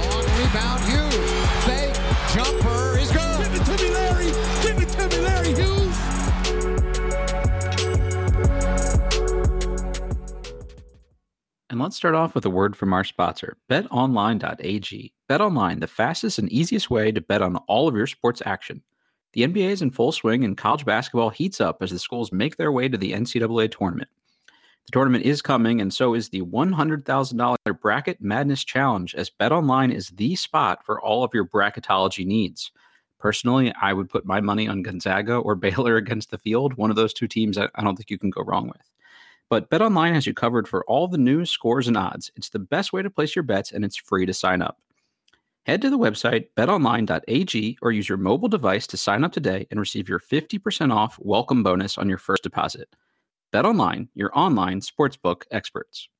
Long rebound, Hughes. Fake jumper is good. Give it to me, Larry. Give it to me, Larry Hughes. And let's start off with a word from our sponsor, BetOnline.ag. BetOnline, the fastest and easiest way to bet on all of your sports action. The NBA is in full swing and college basketball heats up as the schools make their way to the NCAA tournament. The tournament is coming, and so is the $100,000 Bracket Madness Challenge, as BetOnline is the spot for all of your bracketology needs. Personally, I would put my money on Gonzaga or Baylor against the field, one of those two teams I don't think you can go wrong with. But BetOnline has you covered for all the news, scores, and odds. It's the best way to place your bets, and it's free to sign up. Head to the website betonline.ag or use your mobile device to sign up today and receive your 50% off welcome bonus on your first deposit. BetOnline, your online sportsbook experts.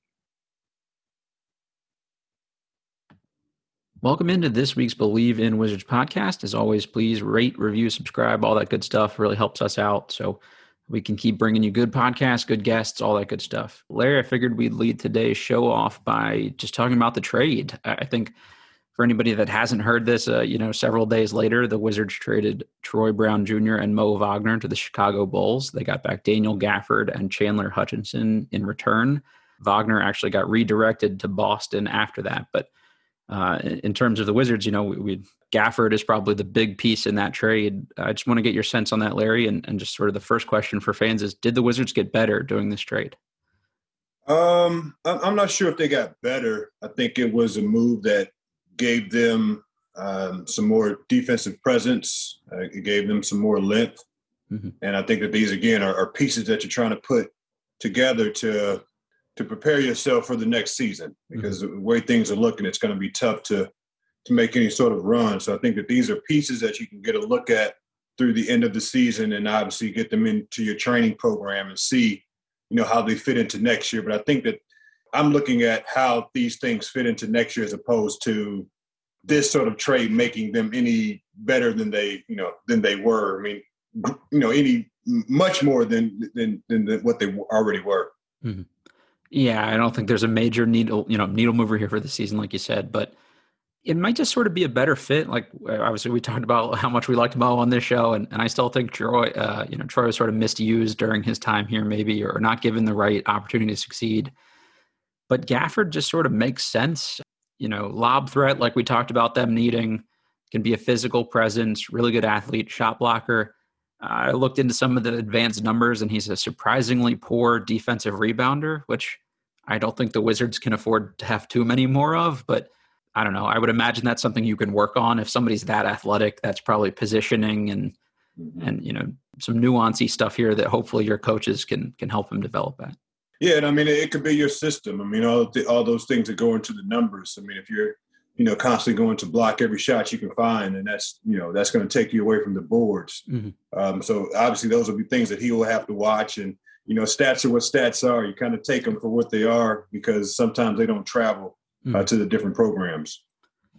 Welcome into this week's Believe in Wizards podcast. As always, please rate, review, subscribe, all that good stuff really helps us out so we can keep bringing you good podcasts, good guests, all that good stuff. Larry, I figured we'd lead today's show off by just talking about the trade. I think for anybody that hasn't heard this, several days later, the Wizards traded Troy Brown Jr. and Mo Wagner to the Chicago Bulls. They got back Daniel Gafford and Chandler Hutchison in return. Wagner actually got redirected to Boston after that. But in terms of the Wizards, Gafford is probably the big piece in that trade. I just want to get your sense on that, Larry. And just sort of the first question for fans is, did the Wizards get better doing this trade? I'm not sure if they got better. I think it was a move that gave them some more defensive presence. It gave them some more length. Mm-hmm. And I think that these, again, are pieces that you're trying to put together to prepare yourself for the next season, because mm-hmm. the way things are looking, it's going to be tough to make any sort of run. So I think that these are pieces that you can get a look at through the end of the season and obviously get them into your training program and see, how they fit into next year. But I think that I'm looking at how these things fit into next year as opposed to this sort of trade making them any better than they were. I mean, any much more than what they already were. Mm-hmm. Yeah, I don't think there's a major needle mover here for the season, like you said, but it might just sort of be a better fit. Like obviously we talked about how much we liked Mo on this show, and I still think Troy was sort of misused during his time here maybe, or not given the right opportunity to succeed. But Gafford just sort of makes sense, lob threat, like we talked about them needing, can be a physical presence, really good athlete, shot blocker. I looked into some of the advanced numbers, and he's a surprisingly poor defensive rebounder, which I don't think the Wizards can afford to have too many more of, but I don't know. I would imagine that's something you can work on. If somebody's that athletic, that's probably positioning and some nuancy stuff here that hopefully your coaches can help him develop at. Yeah, and I mean, it could be your system. I mean, all those things that go into the numbers. I mean, if you're, constantly going to block every shot you can find, and that's going to take you away from the boards. Mm-hmm. So obviously those will be things that he will have to watch. And, stats are what stats are. You kind of take them for what they are because sometimes they don't travel to the different programs.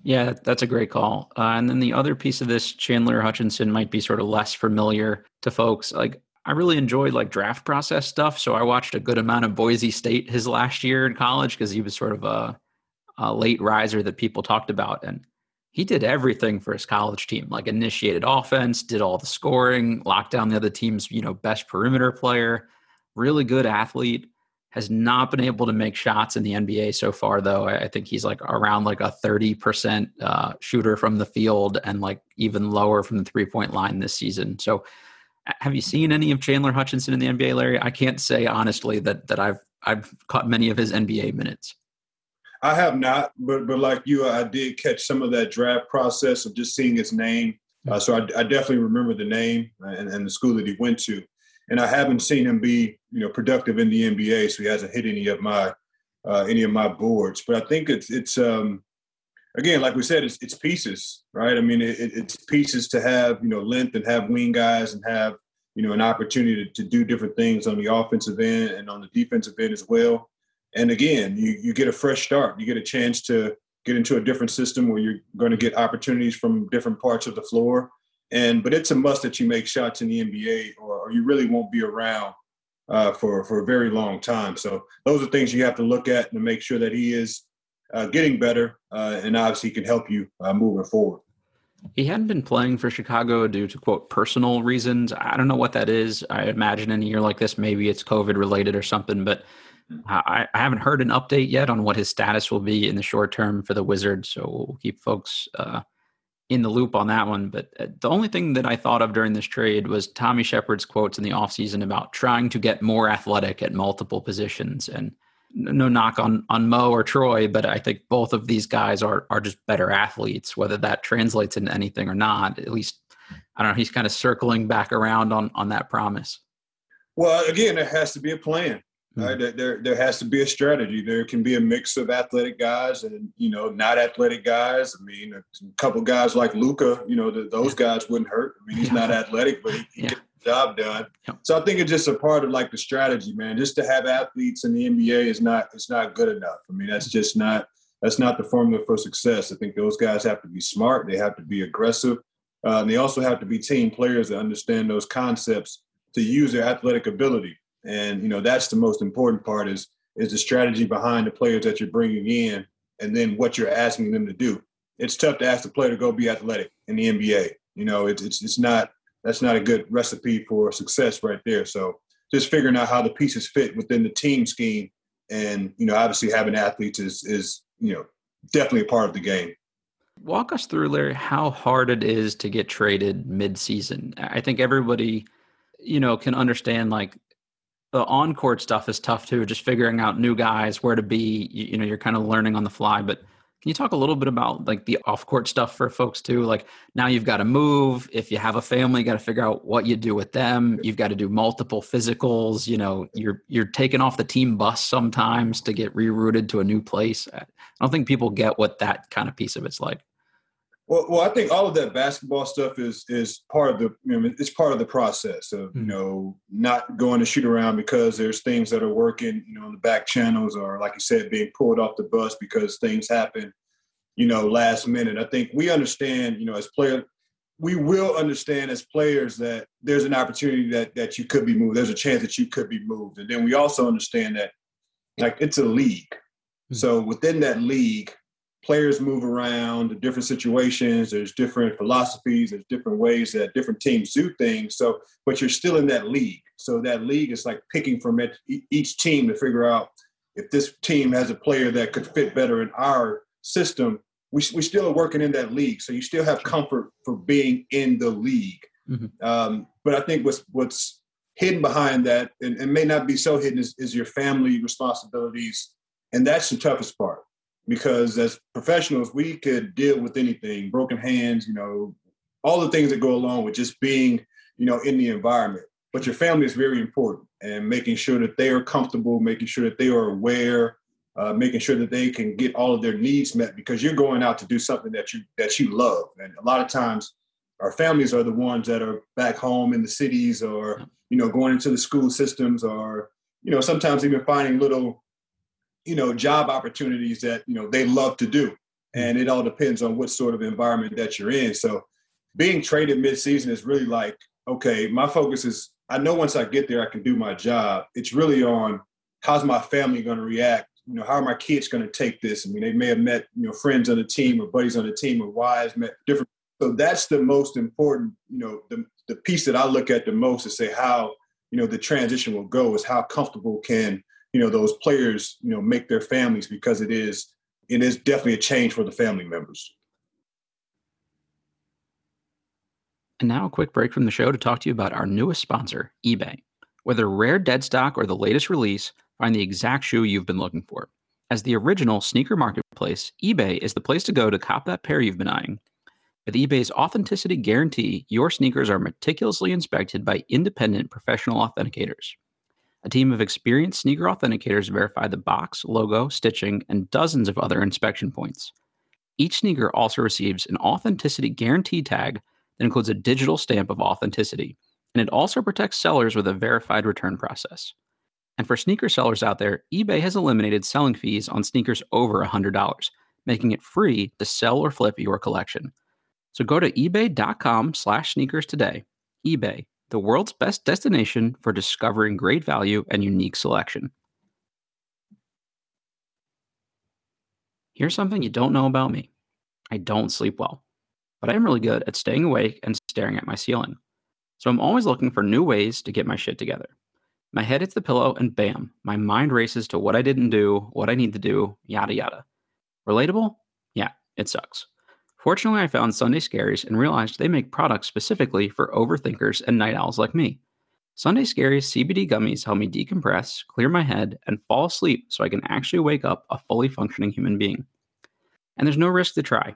Yeah, that's a great call. And then the other piece of this, Chandler Hutchison, might be sort of less familiar to folks. Like, I really enjoyed draft process stuff. So I watched a good amount of Boise State his last year in college because he was sort of a late riser that people talked about. And he did everything for his college team, initiated offense, did all the scoring, locked down the other team's, best perimeter player, really good athlete, has not been able to make shots in the NBA so far, though. I think he's around a 30% shooter from the field and even lower from the 3-point line this season. So have you seen any of Chandler Hutchison in the NBA, Larry? I can't say honestly that I've caught many of his NBA minutes. I have not, but like you, I did catch some of that draft process of just seeing his name. So I definitely remember the name and the school that he went to. And I haven't seen him be, you know, productive in the NBA, so he hasn't hit any of my boards. But I think it's again, like we said, it's pieces, right? I mean, it's pieces to have, you know, length and have wing guys and have, you know, an opportunity to do different things on the offensive end and on the defensive end as well. And again, you get a fresh start. You get a chance to get into a different system where you're going to get opportunities from different parts of the floor. But it's a must that you make shots in the NBA, or you really won't be around for a very long time. So those are things you have to look at and make sure that he is getting better and obviously can help you moving forward. He hadn't been playing for Chicago due to, quote, personal reasons. I don't know what that is. I imagine in a year like this, maybe it's COVID related or something, but I haven't heard an update yet on what his status will be in the short term for the Wizards. So we'll keep folks in the loop on that one. But the only thing that I thought of during this trade was Tommy Shepard's quotes in the offseason about trying to get more athletic at multiple positions. And no knock on Mo or Troy, but I think both of these guys are just better athletes, whether that translates into anything or not. At least, I don't know, he's kind of circling back around on that promise. Well, again, there has to be a plan. Right? There has to be a strategy. There can be a mix of athletic guys and, you know, not athletic guys. I mean, a couple guys like Luka, you know, those guys wouldn't hurt. I mean, he's not athletic, but he gets the job done. Yeah. So I think it's just a part of like the strategy, man. Just to have athletes in the NBA is not good enough. I mean, that's not the formula for success. I think those guys have to be smart. They have to be aggressive. And they also have to be team players that understand those concepts to use their athletic ability. And, you know, that's the most important part is the strategy behind the players that you're bringing in and then what you're asking them to do. It's tough to ask the player to go be athletic in the NBA. You know, that's not a good recipe for success right there. So just figuring out how the pieces fit within the team scheme and, you know, obviously having athletes is, you know, definitely a part of the game. Walk us through, Larry, how hard it is to get traded midseason. I think everybody, you know, can understand like, the on-court stuff is tough too, just figuring out new guys, where to be, you know, you're kind of learning on the fly. But can you talk a little bit about like the off-court stuff for folks too? Like now you've got to move. If you have a family, you got to figure out what you do with them. You've got to do multiple physicals. You know, you're taken off the team bus sometimes to get rerouted to a new place. I don't think people get what that kind of piece of it's like. Well, I think all of that basketball stuff is part of the, you know, it's part of the process of, you know, not going to shoot around because there's things that are working, you know, in the back channels or, like you said, being pulled off the bus because things happen, you know, last minute. I think we understand, you know, as players, we will understand as players that there's an opportunity that you could be moved. There's a chance that you could be moved. And then we also understand that, like, it's a league. So within that league, players move around to different situations. There's different philosophies. There's different ways that different teams do things. So, but you're still in that league. So that league is like picking from each team to figure out if this team has a player that could fit better in our system. We still are working in that league. So you still have comfort for being in the league. But I think what's hidden behind that and may not be so hidden is your family responsibilities. And that's the toughest part. Because as professionals, we could deal with anything, broken hands, you know, all the things that go along with just being, you know, in the environment. But your family is very important and making sure that they are comfortable, making sure that they are aware, making sure that they can get all of their needs met because you're going out to do something that you love. And a lot of times our families are the ones that are back home in the cities or, you know, going into the school systems or, you know, sometimes even finding little, you know, job opportunities that, you know, they love to do. And it all depends on what sort of environment that you're in. So being traded midseason is really like, okay, my focus is, I know once I get there, I can do my job. It's really on how's my family going to react? You know, how are my kids going to take this? I mean, they may have met, you know, friends on the team or buddies on the team or wives met different. So that's the most important, you know, the piece that I look at the most to say how, you know, the transition will go is how comfortable can, you know, those players, you know, make their families because it is definitely a change for the family members. And now a quick break from the show to talk to you about our newest sponsor, eBay. Whether rare dead stock or the latest release, find the exact shoe you've been looking for. As the original sneaker marketplace, eBay is the place to go to cop that pair you've been eyeing. With eBay's authenticity guarantee, your sneakers are meticulously inspected by independent professional authenticators. A team of experienced sneaker authenticators verify the box, logo, stitching, and dozens of other inspection points. Each sneaker also receives an authenticity guarantee tag that includes a digital stamp of authenticity, and it also protects sellers with a verified return process. And for sneaker sellers out there, eBay has eliminated selling fees on sneakers over $100, making it free to sell or flip your collection. So go to ebay.com/sneakers today. eBay, the world's best destination for discovering great value and unique selection. Here's something you don't know about me. I don't sleep well, but I'm really good at staying awake and staring at my ceiling. So I'm always looking for new ways to get my shit together. My head hits the pillow and bam, my mind races to what I didn't do, what I need to do, yada yada. Relatable? Yeah, it sucks. Fortunately, I found Sunday Scaries and realized they make products specifically for overthinkers and night owls like me. Sunday Scaries CBD gummies help me decompress, clear my head, and fall asleep so I can actually wake up a fully functioning human being. And there's no risk to try.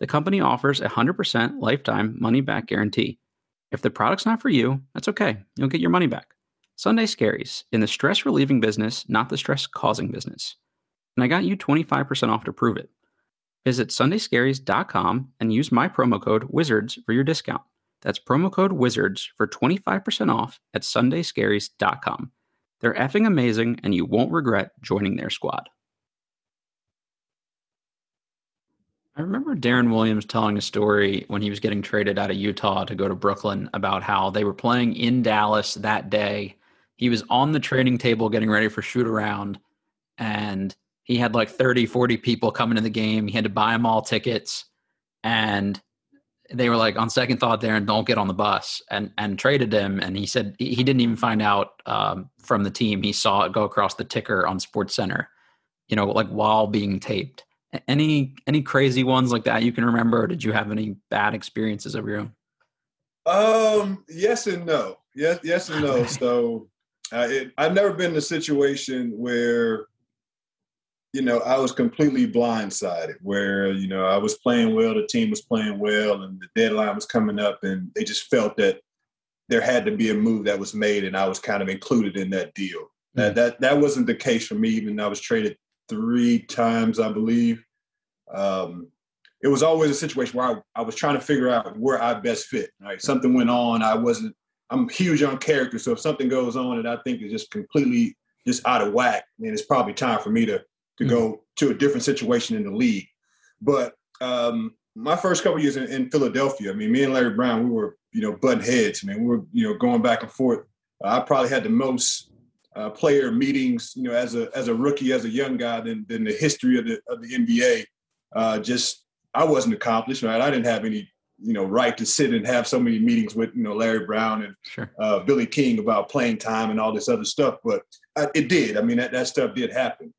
The company offers a 100% lifetime money-back guarantee. If the product's not for you, that's okay. You'll get your money back. Sunday Scaries, in the stress-relieving business, not the stress-causing business. And I got you 25% off to prove it. Visit sundayscaries.com and use my promo code WIZARDS for your discount. That's promo code WIZARDS for 25% off at sundayscaries.com. They're effing amazing, and you won't regret joining their squad. I remember Darren Williams telling a story when he was getting traded out of Utah to go to Brooklyn about how they were playing in Dallas that day. He was on the training table getting ready for shoot around, and he had like 30, 40 people coming to the game. He had to buy them all tickets, and they were like, on second thought, Darren, don't get on the bus, and traded him. And he said he didn't even find out from the team. He saw it go across the ticker on SportsCenter, you know, like while being taped. Any crazy ones like that you can remember? Or did you have any bad experiences of your own? Yes and no. Yes and no. So I've never been in a situation where, you know, I was completely blindsided, where, you know, I was playing well, the team was playing well, and the deadline was coming up, and they just felt that there had to be a move that was made, and I was kind of included in that deal. Mm-hmm. That wasn't the case for me, even though I was traded 3 times, I believe. It was always a situation where I was trying to figure out where I best fit. Right? Something went on. I'm huge on character, so if something goes on that I think is just completely just out of whack, then it's probably time for me to go to a different situation in the league. But my first couple of years in Philadelphia, I mean, me and Larry Brown, we were, you know, butting heads. I mean, we were, you know, going back and forth. I probably had the most player meetings, you know, as a rookie, as a young guy, than the history of the NBA. I wasn't accomplished, right? I didn't have any, you know, right to sit and have so many meetings with, you know, Larry Brown and Billy King about playing time and all this other stuff. But it did. I mean, that stuff did happen.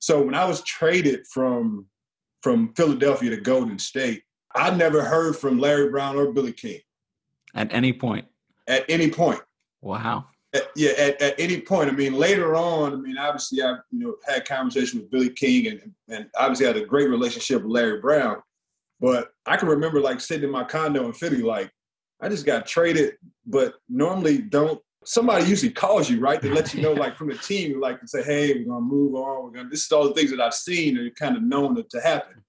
So when I was traded from Philadelphia to Golden State, I never heard from Larry Brown or Billy King. At any point? At any point. Wow. At any point. I mean, later on, I mean, obviously I, you know, had a conversation with Billy King and obviously had a great relationship with Larry Brown. But I can remember, like, sitting in my condo in Philly, like, I just got traded, but normally somebody usually calls you, right? They let you know, like, from the team, like, to say, hey, we're going to move on. This is all the things that I've seen and kind of known to happen.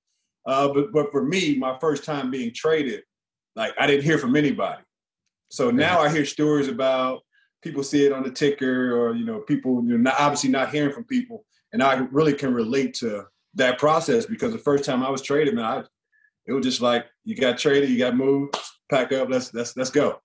But for me, my first time being traded, like, I didn't hear from anybody. So now I hear stories about people see it on the ticker, or, you know, people, you're not, obviously not hearing from people. And I really can relate to that process, because the first time I was traded, man, it was just like, you got traded, you got moved, pack up, let's go.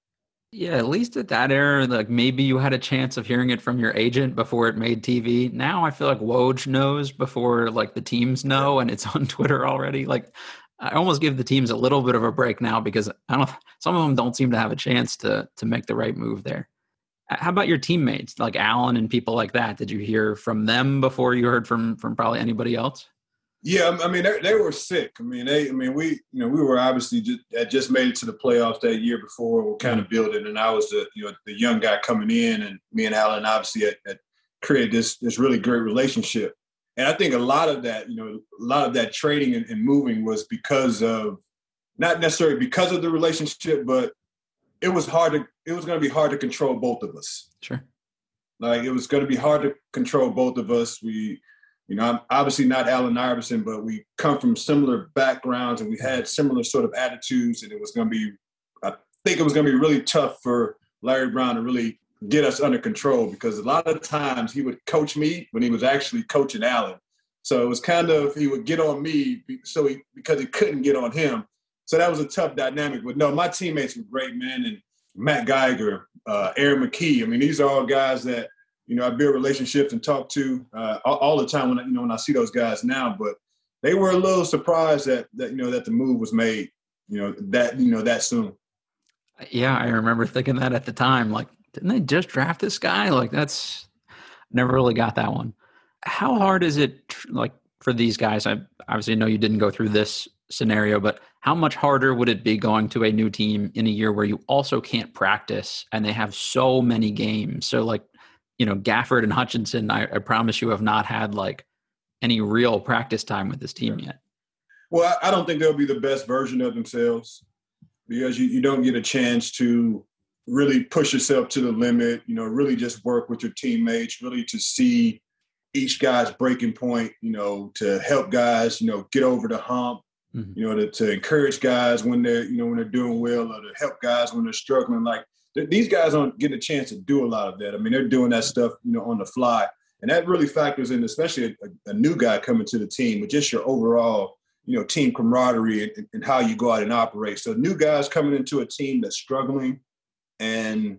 Yeah, at least at that era, like, maybe you had a chance of hearing it from your agent before it made TV. Now I feel like Woj knows before, like, the teams know, and it's on Twitter already. Like, I almost give the teams a little bit of a break now, because some of them don't seem to have a chance to make the right move there. How about your teammates, like Allen and people like that? Did you hear from them before you heard from probably anybody else? Yeah, I mean, they were sick. I mean, we were obviously just made it to the playoffs that year before. We're kind of building, and I was the young guy coming in, and me and Allen obviously had created this really great relationship. And I think a lot of that, you know, a lot of that trading and moving was because of, not necessarily because of the relationship, but it was hard to, it was going to be hard to control both of us. Sure. Like, it was going to be hard to control both of us. We, you know, I'm obviously not Allen Iverson, but we come from similar backgrounds and we had similar sort of attitudes, and it was going to be, I think it was going to be really tough for Larry Brown to really get us under control, because a lot of times he would coach me when he was actually coaching Allen. So it was kind of, he would get on me so he, because he couldn't get on him. So that was a tough dynamic. But no, my teammates were great, man. And Matt Geiger, Aaron McKee. I mean, these are all guys that, you know, I build relationships and talk to all the time when I, you know, when I see those guys now. But they were a little surprised that you know, that the move was made, you know, that soon. Yeah, I remember thinking that at the time. Like, didn't they just draft this guy? Like, that's, never really got that one. How hard is it, like, for these guys? I obviously know you didn't go through this scenario, but how much harder would it be going to a new team in a year where you also can't practice and they have so many games? So, like, you know, Gafford and Hutchinson, I promise you, have not had, like, any real practice time with this team yet. Well, I don't think they'll be the best version of themselves, because you don't get a chance to really push yourself to the limit, you know, really just work with your teammates, really to see each guy's breaking point, you know, to help guys, you know, get over the hump, mm-hmm. you know, to encourage guys when they're, you know, when they're doing well, or to help guys when they're struggling. Like, these guys don't get a chance to do a lot of that. I mean, they're doing that stuff, you know, on the fly. And that really factors in, especially a new guy coming to the team, with just your overall, you know, team camaraderie and how you go out and operate. So new guys coming into a team that's struggling, and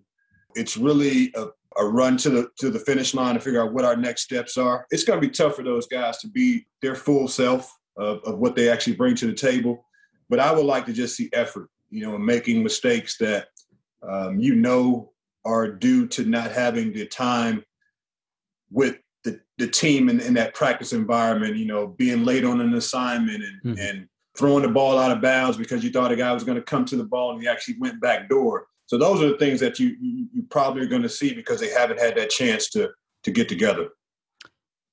it's really a run to the finish line to figure out what our next steps are. It's going to be tough for those guys to be their full self of what they actually bring to the table. But I would like to just see effort, you know, and making mistakes that, you know, are due to not having the time with the team in that practice environment, you know, being late on an assignment and throwing the ball out of bounds because you thought a guy was going to come to the ball and he actually went back door. So those are the things that you probably are going to see, because they haven't had that chance to get together.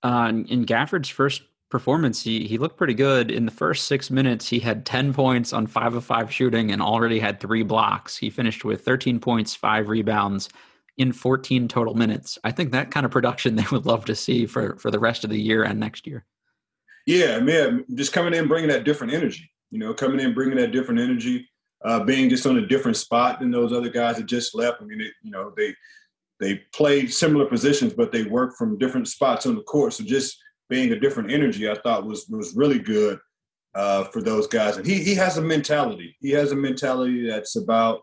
In Gafford's first performance, he looked pretty good. In the first 6 minutes, he had 10 points on 5 of 5 shooting and already had 3 blocks. He finished with 13 points, 5 rebounds in 14 total minutes. I think that kind of production they would love to see for the rest of the year and next year. Yeah, man, just coming in, bringing that different energy, you know, being just on a different spot than those other guys that just left. I mean, they played similar positions, but they worked from different spots on the court. So just being a different energy, I thought was really good for those guys. And he has a mentality. He has a mentality that's about,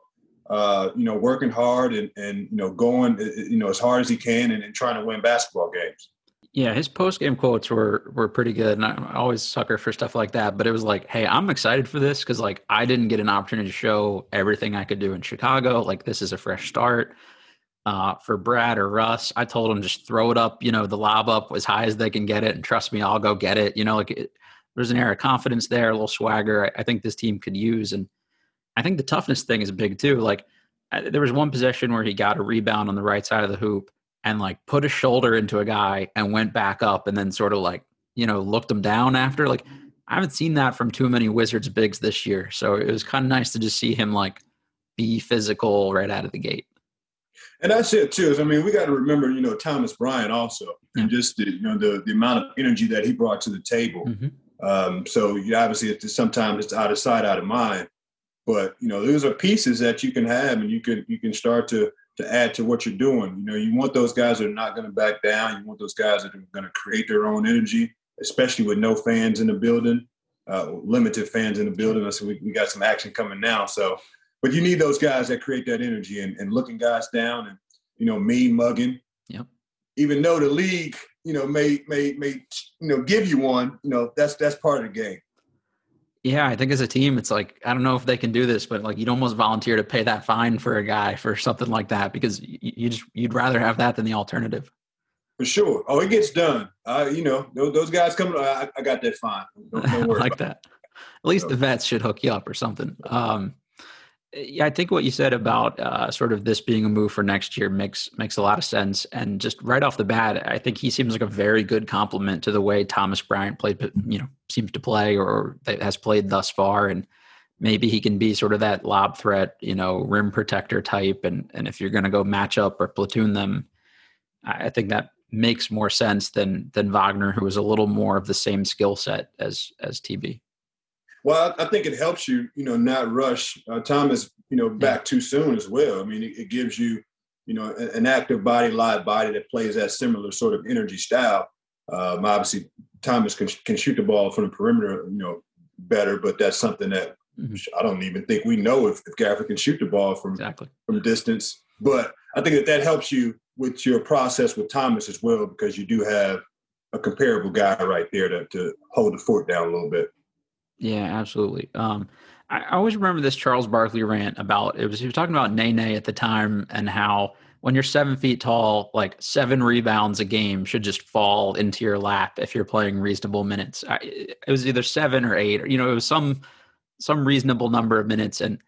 you know, working hard and, you know, going, you know, as hard as he can and trying to win basketball games. Yeah, his post-game quotes were pretty good, and I'm always a sucker for stuff like that. But it was like, hey, I'm excited for this because, like, I didn't get an opportunity to show everything I could do in Chicago. Like, this is a fresh start. For Brad or Russ, I told them just throw it up, you know, the lob up as high as they can get it, and trust me, I'll go get it. You know, like, there's an air of confidence there, a little swagger I think this team could use. And I think the toughness thing is big too. Like, there was one possession where he got a rebound on the right side of the hoop and, like, put a shoulder into a guy and went back up and then sort of, like, you know, looked him down after. Like, I haven't seen that from too many Wizards bigs this year. So it was kind of nice to just see him, like, be physical right out of the gate. And that's it too. I mean, we got to remember, you know, Thomas Bryant also, and just the, you know, the amount of energy that he brought to the table. Mm-hmm. So obviously sometimes it's out of sight, out of mind, but, you know, those are pieces that you can have and you can start to add to what you're doing. You know, you want those guys that are not going to back down. You want those guys that are going to create their own energy, especially with no fans in the building, limited fans in the building. So we got some action coming now. So, but you need those guys that create that energy and looking guys down and, you know, mean mugging. Yep. Even though the league, you know, may you know, give you one, you know, that's part of the game. Yeah, I think as a team, it's like, I don't know if they can do this, but, like, you'd almost volunteer to pay that fine for a guy for something like that, because you'd rather have that than the alternative. For sure. Oh, it gets done. You know, those guys coming, I got that fine. Don't worry. I like that. At least the vets should hook you up or something. Yeah, I think what you said about sort of this being a move for next year makes a lot of sense. And just right off the bat, I think he seems like a very good complement to the way Thomas Bryant played, seems to play or has played thus far. And maybe he can be sort of that lob threat, rim protector type. And if you're going to go match up or platoon them, I think that makes more sense than Wagner, who is a little more of the same skill set as TB. Well, I think it helps you, not rush Thomas, back too soon as well. I mean, it gives you, an active body, live body that plays that similar sort of energy style. Obviously, Thomas can shoot the ball from the perimeter, better, but that's something that I don't even think we know if Gafford can shoot the ball from distance. But I think that helps you with your process with Thomas as well, because you do have a comparable guy right there to hold the fort down a little bit. Yeah, absolutely. I always remember this Charles Barkley rant about he was talking about Nene at the time and how when you're 7 feet tall, like 7 rebounds a game should just fall into your lap if you're playing reasonable minutes. It was either 7 or 8, or, it was some reasonable number of minutes. And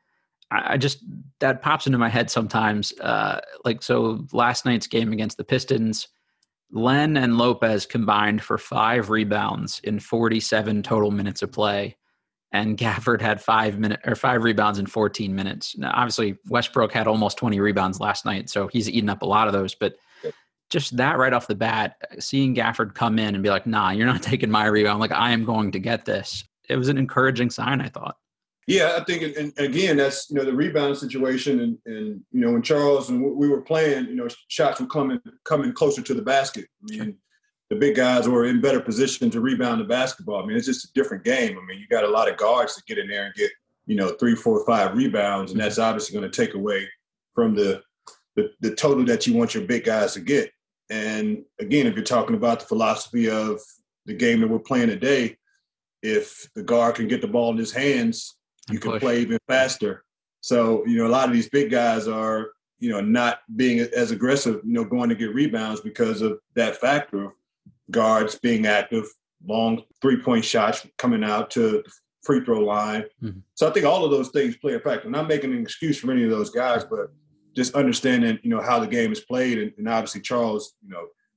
I just, that pops into my head sometimes. So last night's game against the Pistons, Len and Lopez combined for 5 rebounds in 47 total minutes of play, and Gafford had 5 rebounds in 14 minutes. Now, obviously, Westbrook had almost 20 rebounds last night, so he's eaten up a lot of those. But just that right off the bat, seeing Gafford come in and be like, "Nah, you're not taking my rebound. Like, I am going to get this." It was an encouraging sign, I thought. Yeah, I think, and again, that's the rebound situation, and when Charles and we were playing, shots were coming closer to the basket. I mean, the big guys were in better position to rebound the basketball. I mean, it's just a different game. I mean, you got a lot of guards that get in there and get 3, 4, 5 rebounds, and that's obviously going to take away from the total that you want your big guys to get. And again, if you're talking about the philosophy of the game that we're playing today, if the guard can get the ball in his hands, you can play even faster. So, a lot of these big guys are, not being as aggressive, going to get rebounds because of that factor of guards being active, long three-point shots coming out to the free throw line. Mm-hmm. So I think all of those things play a factor. I'm not making an excuse for any of those guys, but just understanding, how the game is played. And obviously Charles,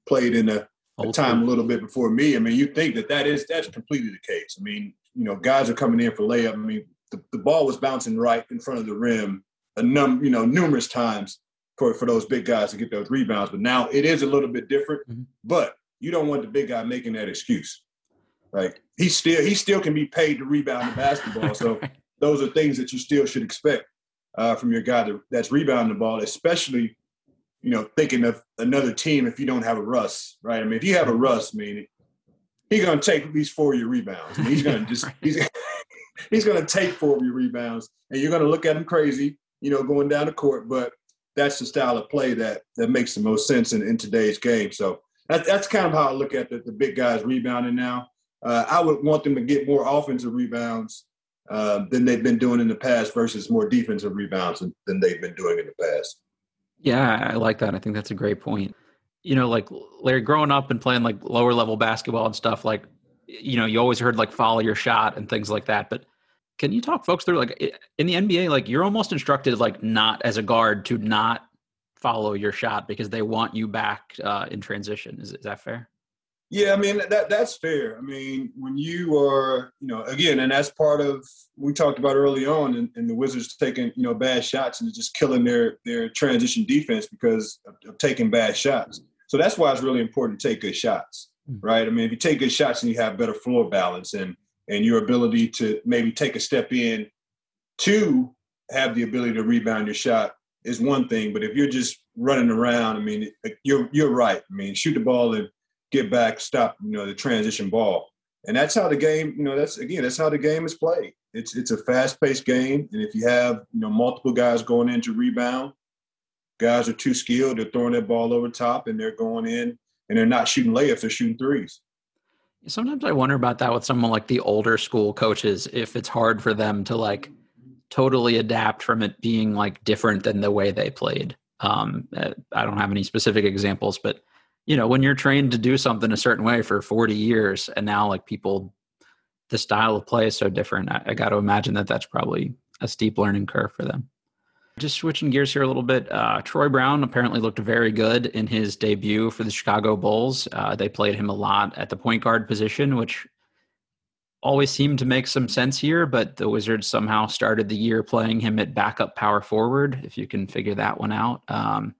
played in a time a little bit before me. I mean, you think that's completely the case. I mean, guys are coming in for layup. I mean, the ball was bouncing right in front of the rim numerous times for those big guys to get those rebounds. But now it is a little bit different, but you don't want the big guy making that excuse. Like he still can be paid to rebound the basketball. So those are things that you still should expect from your guy that's rebounding the ball, especially, thinking of another team if you don't have a Russ, right? I mean, if you have a Russ, he's going to take at least 4 of your rebounds. I mean, he's going to just he's going to take 4 of your rebounds, and you're going to look at him crazy, going down the court. But that's the style of play that makes the most sense in today's game. So that's kind of how I look at the big guys rebounding now. I would want them to get more offensive rebounds than they've been doing in the past versus more defensive rebounds than they've been doing in the past. Yeah, I like that. I think that's a great point. Like Larry, growing up and playing like lower level basketball and stuff, like, you always heard like follow your shot and things like that. But can you talk folks through like in the NBA, like you're almost instructed like not as a guard to not follow your shot because they want you back in transition. Is that fair? Yeah, I mean, that's fair. I mean, when you are, again, and that's part of we talked about early on and the Wizards taking, bad shots and just killing their transition defense because of taking bad shots. So that's why it's really important to take good shots, right? I mean, if you take good shots and you have better floor balance and your ability to maybe take a step in to have the ability to rebound your shot is one thing. But if you're just running around, I mean, you're right. I mean, shoot the ball and get back, stop, the transition ball. And that's how the game, that's how the game is played. It's a fast-paced game. And if you have, multiple guys going in to rebound, guys are too skilled. They're throwing that ball over top and they're going in and they're not shooting layups. They're shooting threes. Sometimes I wonder about that with someone like the older school coaches, if it's hard for them to like totally adapt from it being like different than the way they played. I don't have any specific examples, but when you're trained to do something a certain way for 40 years and now like people, the style of play is so different. I got to imagine that's probably a steep learning curve for them. Just switching gears here a little bit, Troy Brown apparently looked very good in his debut for the Chicago Bulls. They played him a lot at the point guard position, which always seemed to make some sense here, but the Wizards somehow started the year playing him at backup power forward, if you can figure that one out.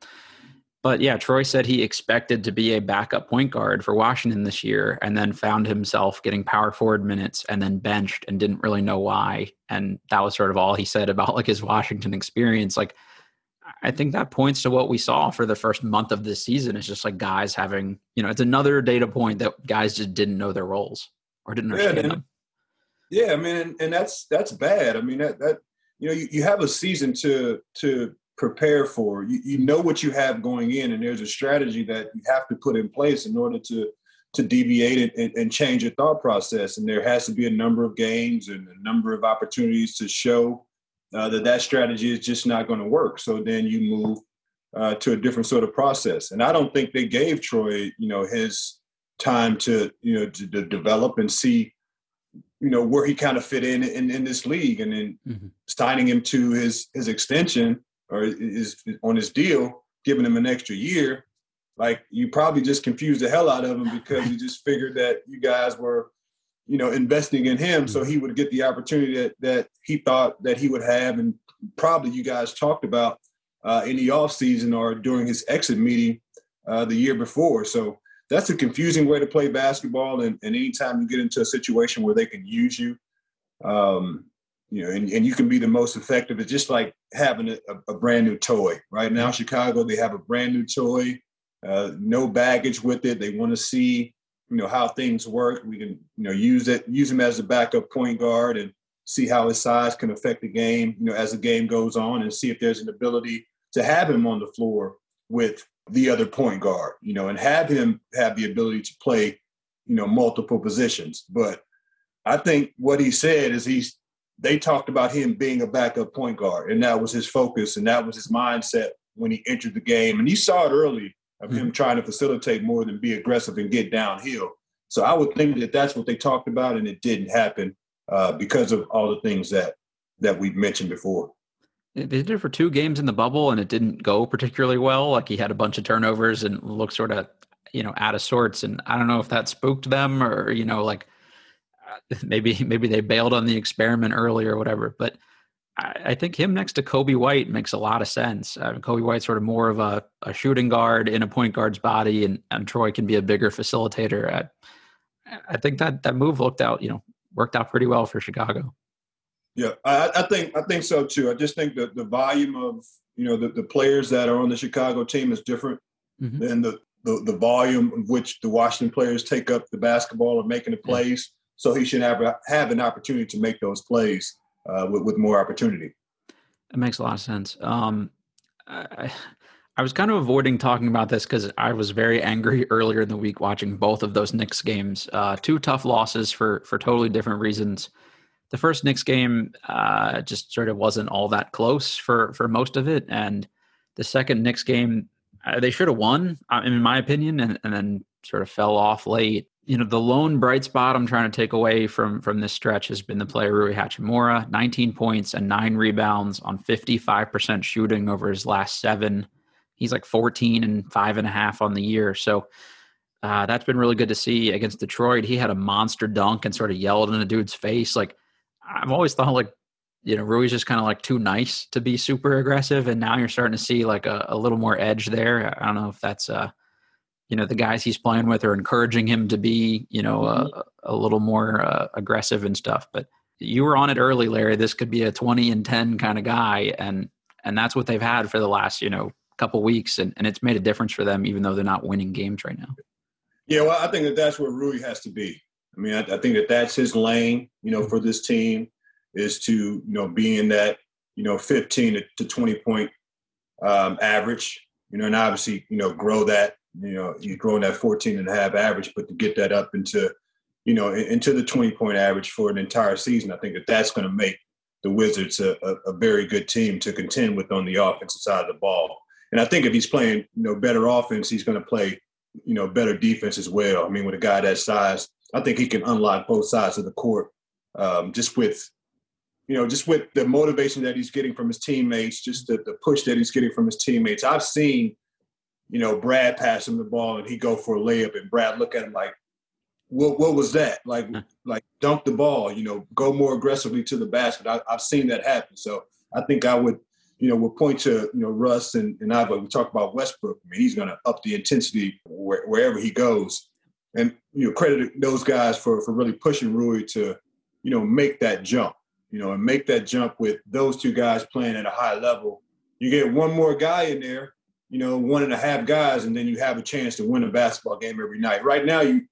But yeah, Troy said he expected to be a backup point guard for Washington this year and then found himself getting power forward minutes and then benched and didn't really know why. And that was sort of all he said about like his Washington experience. Like, I think that points to what we saw for the first month of this season. It's just like guys having, you know, it's another data point that guys just didn't know their roles or didn't understand them. Yeah, I mean, and that's bad. I mean, that you know, you have a season to prepare for. You know what you have going in, and there's a strategy that you have to put in place in order to deviate it and change your thought process. And there has to be a number of games and a number of opportunities to show that strategy is just not going to work. So then you move to a different sort of process. And I don't think they gave Troy, you know, his time to develop and see, you know, where he kind of fit in this league. And then signing him to his extension, or is on his deal, giving him an extra year, like, you probably just confused the hell out of him because you just figured that you guys were, you know, investing in him so he would get the opportunity that he thought that he would have, and probably you guys talked about in the offseason or during his exit meeting the year before. So that's a confusing way to play basketball, and anytime you get into a situation where they can use you, you know, and you can be the most effective. It's just like having a brand new toy. Right now, Chicago, they have a brand new toy, no baggage with it. They want to see, you know, how things work. We can, you know, use him as a backup point guard and see how his size can affect the game, you know, as the game goes on, and see if there's an ability to have him on the floor with the other point guard, you know, and have him have the ability to play, you know, multiple positions. But I think what he said is they talked about him being a backup point guard, and that was his focus, and that was his mindset when he entered the game. And you saw it early of him trying to facilitate more than be aggressive and get downhill. So I would think that that's what they talked about, and it didn't happen because of all the things that we've mentioned before. They did it for two games in the bubble, and it didn't go particularly well. Like, he had a bunch of turnovers and looked sort of, you know, out of sorts. And I don't know if that spooked them, or, you know, like, maybe they bailed on the experiment early or whatever. But I think him next to Kobe White makes a lot of sense. Kobe White's sort of more of a shooting guard in a point guard's body, and Troy can be a bigger facilitator. I think that move worked out pretty well for Chicago. Yeah, I think so too. I just think the volume of, you know, the players that are on the Chicago team is different than the volume of which the Washington players take up the basketball and making the plays. So he should have an opportunity to make those plays with more opportunity. That makes a lot of sense. I was kind of avoiding talking about this because I was very angry earlier in the week watching both of those Knicks games. Two tough losses for totally different reasons. The first Knicks game just sort of wasn't all that close for most of it. And the second Knicks game, they should have won, in my opinion, and then sort of fell off late. You know, the lone bright spot I'm trying to take away from this stretch has been the player Rui Hachimura, 19 points and 9 rebounds on 55% shooting over his last 7. He's like 14 and 5.5 on the year. So that's been really good to see. Against Detroit, he had a monster dunk and sort of yelled in a dude's face. Like, I've always thought, like, you know, Rui's just kind of like too nice to be super aggressive. And now you're starting to see like a little more edge there. I don't know if that's you know, the guys he's playing with are encouraging him to be, you know, a little more aggressive and stuff. But you were on it early, Larry. This could be a 20-10 kind of guy. And that's what they've had for the last, you know, couple weeks. And it's made a difference for them, even though they're not winning games right now. Yeah, well, I think that that's where Rui has to be. I mean, I think that that's his lane, you know, for this team, is to, you know, be in that, you know, 15 to 20 point average, you know, and obviously, you know, grow that. You know, you're growing that 14.5 average, but to get that up into, you know, into the 20-point average for an entire season, I think that that's going to make the Wizards a very good team to contend with on the offensive side of the ball. And I think if he's playing, you know, better offense, he's going to play, you know, better defense as well. I mean, with a guy that size, I think he can unlock both sides of the court, just with, you know, just with the motivation that he's getting from his teammates, just the push that he's getting from his teammates. I've seen, you know, Brad pass him the ball and he go for a layup and Brad look at him like, what was that? Like dunk the ball, you know, go more aggressively to the basket. I've seen that happen. So I think I would, you know, we'll point to, you know, Russ and I, but we talk about Westbrook. I mean, he's going to up the intensity wherever he goes. And, you know, credit those guys for really pushing Rui to, you know, make that jump, you know, and make that jump with those two guys playing at a high level. You get one more guy in there, you know, one and a half guys, and then you have a chance to win a basketball game every night. Right now, you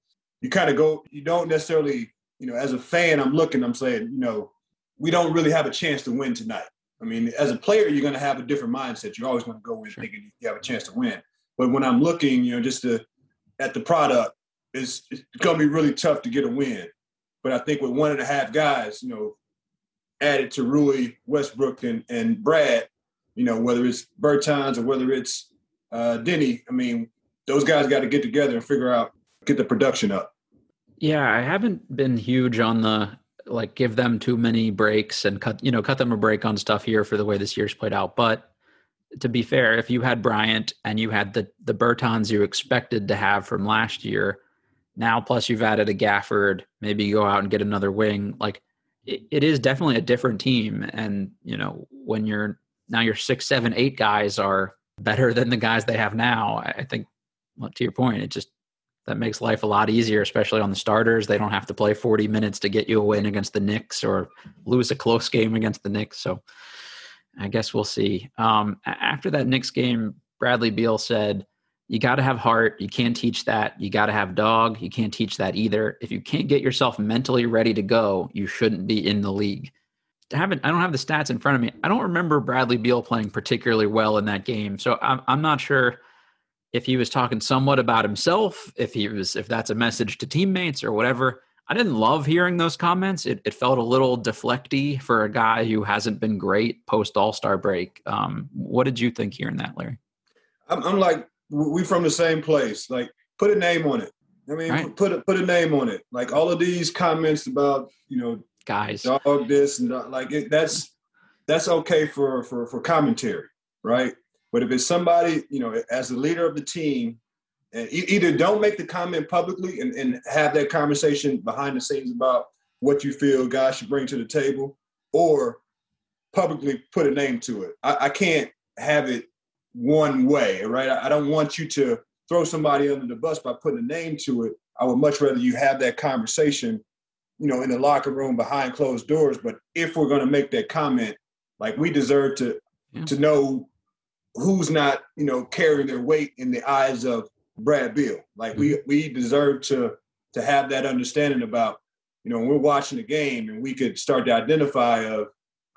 kind of go, you don't necessarily, you know, as a fan, I'm saying, you know, we don't really have a chance to win tonight. I mean, as a player, you're going to have a different mindset. You're always going to go in thinking you have a chance to win. But when I'm looking, you know, just at the product, it's going to be really tough to get a win. But I think with one and a half guys, you know, added to Rui, Westbrook, and Brad, you know, whether it's Bertons or whether it's Denny, I mean, those guys got to get together and figure out, get the production up. Yeah, I haven't been huge on the, like, give them too many breaks and cut them a break on stuff here for the way this year's played out. But to be fair, if you had Bryant and you had the Bertons you expected to have from last year, now plus you've added a Gafford, maybe you go out and get another wing. Like, it is definitely a different team. And, you know, when you're now your 6, 7, 8 guys are better than the guys they have now, I think, well, to your point, it just, that makes life a lot easier, especially on the starters. They don't have to play 40 minutes to get you a win against the Knicks or lose a close game against the Knicks. So I guess we'll see. After that Knicks game, Bradley Beal said, you got to have heart. You can't teach that. You got to have dog. You can't teach that either. If you can't get yourself mentally ready to go, you shouldn't be in the league. I don't have the stats in front of me. I don't remember Bradley Beal playing particularly well in that game. So I'm not sure if he was talking somewhat about himself, if that's a message to teammates or whatever. I didn't love hearing those comments. It felt a little deflecty for a guy who hasn't been great post All-Star break. What did you think hearing that, Larry? I'm like, we from the same place. Like, put a name on it. I mean, right. Put a name on it. Like, all of these comments about, you know, guys, dog this and dog, like it, that's okay for commentary, right? But if it's somebody, you know, as the leader of the team, and either don't make the comment publicly and have that conversation behind the scenes about what you feel guys should bring to the table, or publicly put a name to it. I can't have it one way, right? I don't want you to throw somebody under the bus by putting a name to it. I would much rather you have that conversation, you know, in the locker room behind closed doors. But if we're going to make that comment, like, we deserve to know who's not, you know, carrying their weight in the eyes of Brad Beal. Like, we deserve to have that understanding about, you know, when we're watching the game and we could start to identify of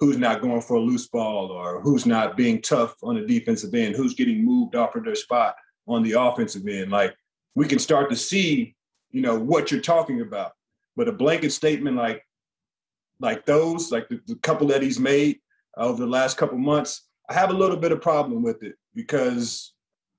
who's not going for a loose ball or who's not being tough on the defensive end, who's getting moved off of their spot on the offensive end. Like, we can start to see, you know, what you're talking about. But a blanket statement like the couple that he's made over the last couple months, I have a little bit of problem with it, because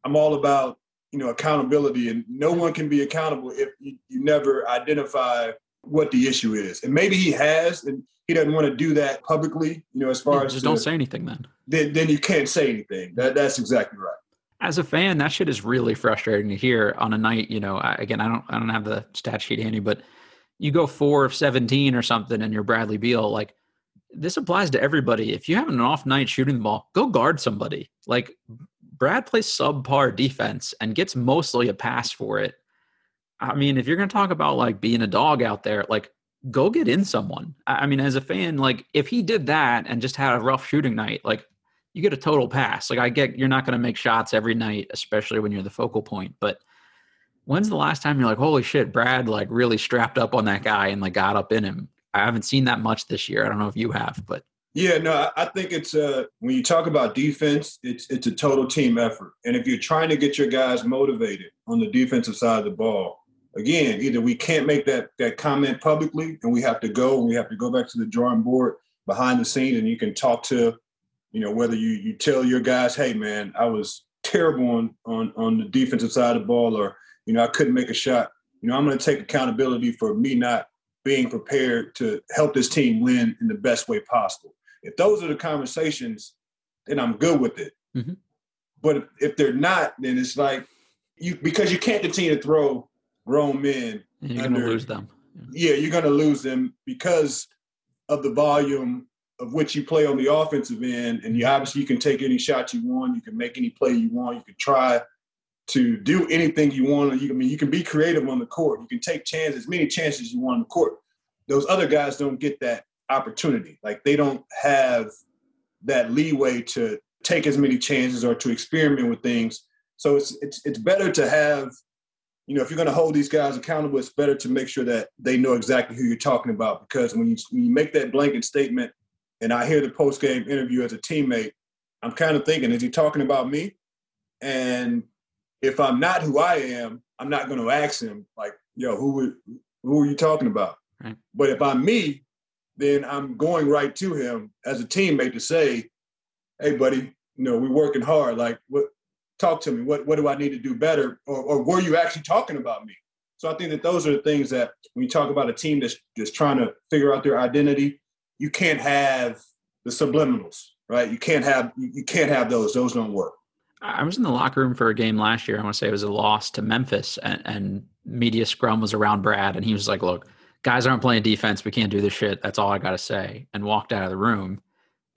I'm all about, you know, accountability, and no one can be accountable if you never identify what the issue is. And maybe he has, and he doesn't want to do that publicly, you know, as far as just don't say anything then you can't say anything. That's exactly right. As a fan, that shit is really frustrating to hear on a night, you know, again, I don't have the stat sheet handy, but you go 4 of 17 or something and you're Bradley Beal, like, this applies to everybody. If you have an off night shooting the ball, go guard somebody. Like, Brad plays subpar defense and gets mostly a pass for it. I mean, if you're going to talk about, like, being a dog out there, like, go get in someone. I mean, as a fan, like, if he did that and just had a rough shooting night, like, you get a total pass. Like, I get you're not going to make shots every night, especially when you're the focal point, but when's the last time you're like, holy shit, Brad, like, really strapped up on that guy and, like, got up in him? I haven't seen that much this year. I don't know if you have, but yeah, no, I think it's when you talk about defense, it's a total team effort. And if you're trying to get your guys motivated on the defensive side of the ball, again, either we can't make that comment publicly and we have to go back to the drawing board behind the scenes, and you can talk to, you know, whether you tell your guys, hey man, I was terrible on the defensive side of the ball, or, you know, I couldn't make a shot. You know, I'm going to take accountability for me not being prepared to help this team win in the best way possible. If those are the conversations, then I'm good with it. Mm-hmm. But if they're not, then it's like because you can't continue to throw grown men. And you're going to lose them. Yeah, you're going to lose them because of the volume of which you play on the offensive end. And you obviously you can take any shot you want. You can make any play you want. You can try to do anything you want. I mean, you can be creative on the court. You can take chances, as many chances as you want on the court. Those other guys don't get that opportunity. Like, they don't have that leeway to take as many chances or to experiment with things. So it's better to have, you know, if you're going to hold these guys accountable, it's better to make sure that they know exactly who you're talking about. Because when you make that blanket statement, and I hear the post-game interview as a teammate, I'm kind of thinking, is he talking about me? And if I'm not who I am, I'm not going to ask him, like, yo, who are you talking about? Right. But if I'm me, then I'm going right to him as a teammate to say, hey, buddy, you know, we're working hard. Like, what? Talk to me. What do I need to do better? Or were you actually talking about me? So I think that those are the things that when you talk about a team that's just trying to figure out their identity, you can't have the subliminals, right? You can't have those. Those don't work. I was in the locker room for a game last year. I want to say it was a loss to Memphis, and media scrum was around Brad, and he was like, look, guys aren't playing defense. We can't do this shit. That's all I got to say, and walked out of the room.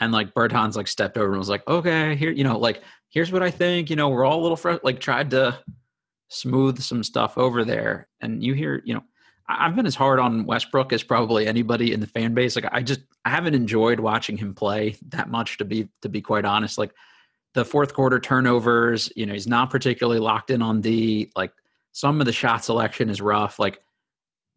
And like Bertons like stepped over and was like, okay, here, you know, like, here's what I think, you know, we're all a little fresh, like tried to smooth some stuff over there. And you hear, you know, I've been as hard on Westbrook as probably anybody in the fan base. Like, I haven't enjoyed watching him play that much, to be quite honest. Like, the fourth quarter turnovers, you know, he's not particularly locked in on D. Like, some of the shot selection is rough. Like,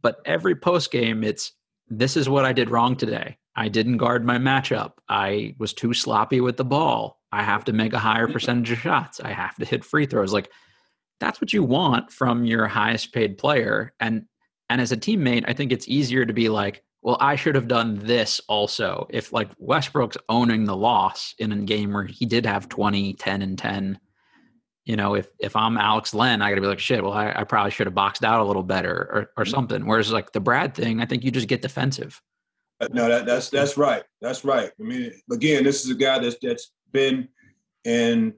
but every post game, it's, this is what I did wrong today. I didn't guard my matchup. I was too sloppy with the ball. I have to make a higher percentage of shots. I have to hit free throws. Like, that's what you want from your highest paid player. And as a teammate, I think it's easier to be like, well, I should have done this also. If like Westbrook's owning the loss in a game where he did have 20, 10, and 10, you know, if I'm Alex Len, I got to be like, shit, well, I probably should have boxed out a little better or something. Whereas like the Brad thing, I think you just get defensive. No, that's right. That's right. I mean, again, this is a guy that's been in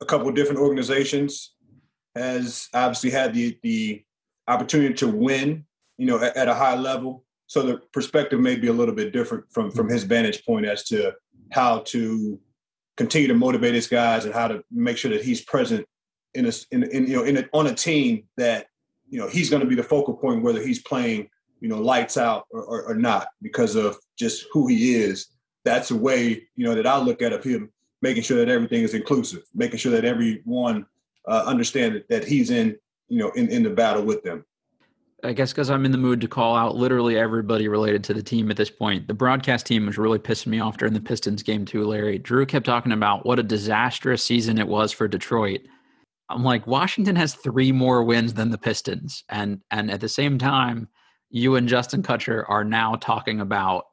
a couple of different organizations, has obviously had the opportunity to win, you know, at a high level. So the perspective may be a little bit different from his vantage point as to how to continue to motivate his guys and how to make sure that he's present on a team that, you know, he's going to be the focal point, whether he's playing, you know, lights out or not, because of just who he is. That's a way, you know, that I look at of him, making sure that everything is inclusive, making sure that everyone understands that he's in, you know, in the battle with them. I guess because I'm in the mood to call out literally everybody related to the team at this point. The broadcast team was really pissing me off during the Pistons game too, Larry. Drew kept talking about what a disastrous season it was for Detroit. I'm like, Washington has 3 more wins than the Pistons. And at the same time, you and Justin Kutcher are now talking about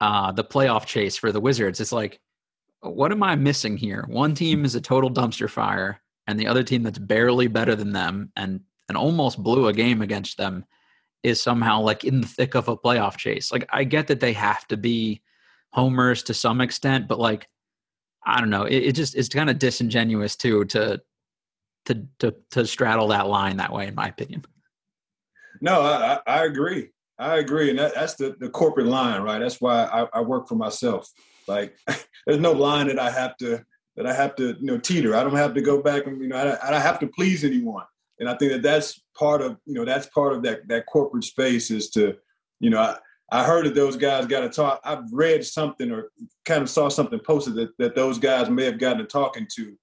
the playoff chase for the Wizards. It's like, what am I missing here? One team is a total dumpster fire, and the other team that's barely better than them and almost blew a game against them is somehow like in the thick of a playoff chase. Like, I get that they have to be homers to some extent, but like, I don't know. It's kind of disingenuous too, to straddle that line that way, in my opinion. No, I agree. I agree. And that's the corporate line, right? That's why I work for myself. Like, there's no line that I have to, you know, teeter. I don't have to go back and, you know, I don't have to please anyone. And I think that's part of, you know, that corporate space is to, you know, I heard that those guys got to talk. I've read something or kind of saw something posted that those guys may have gotten to talking to,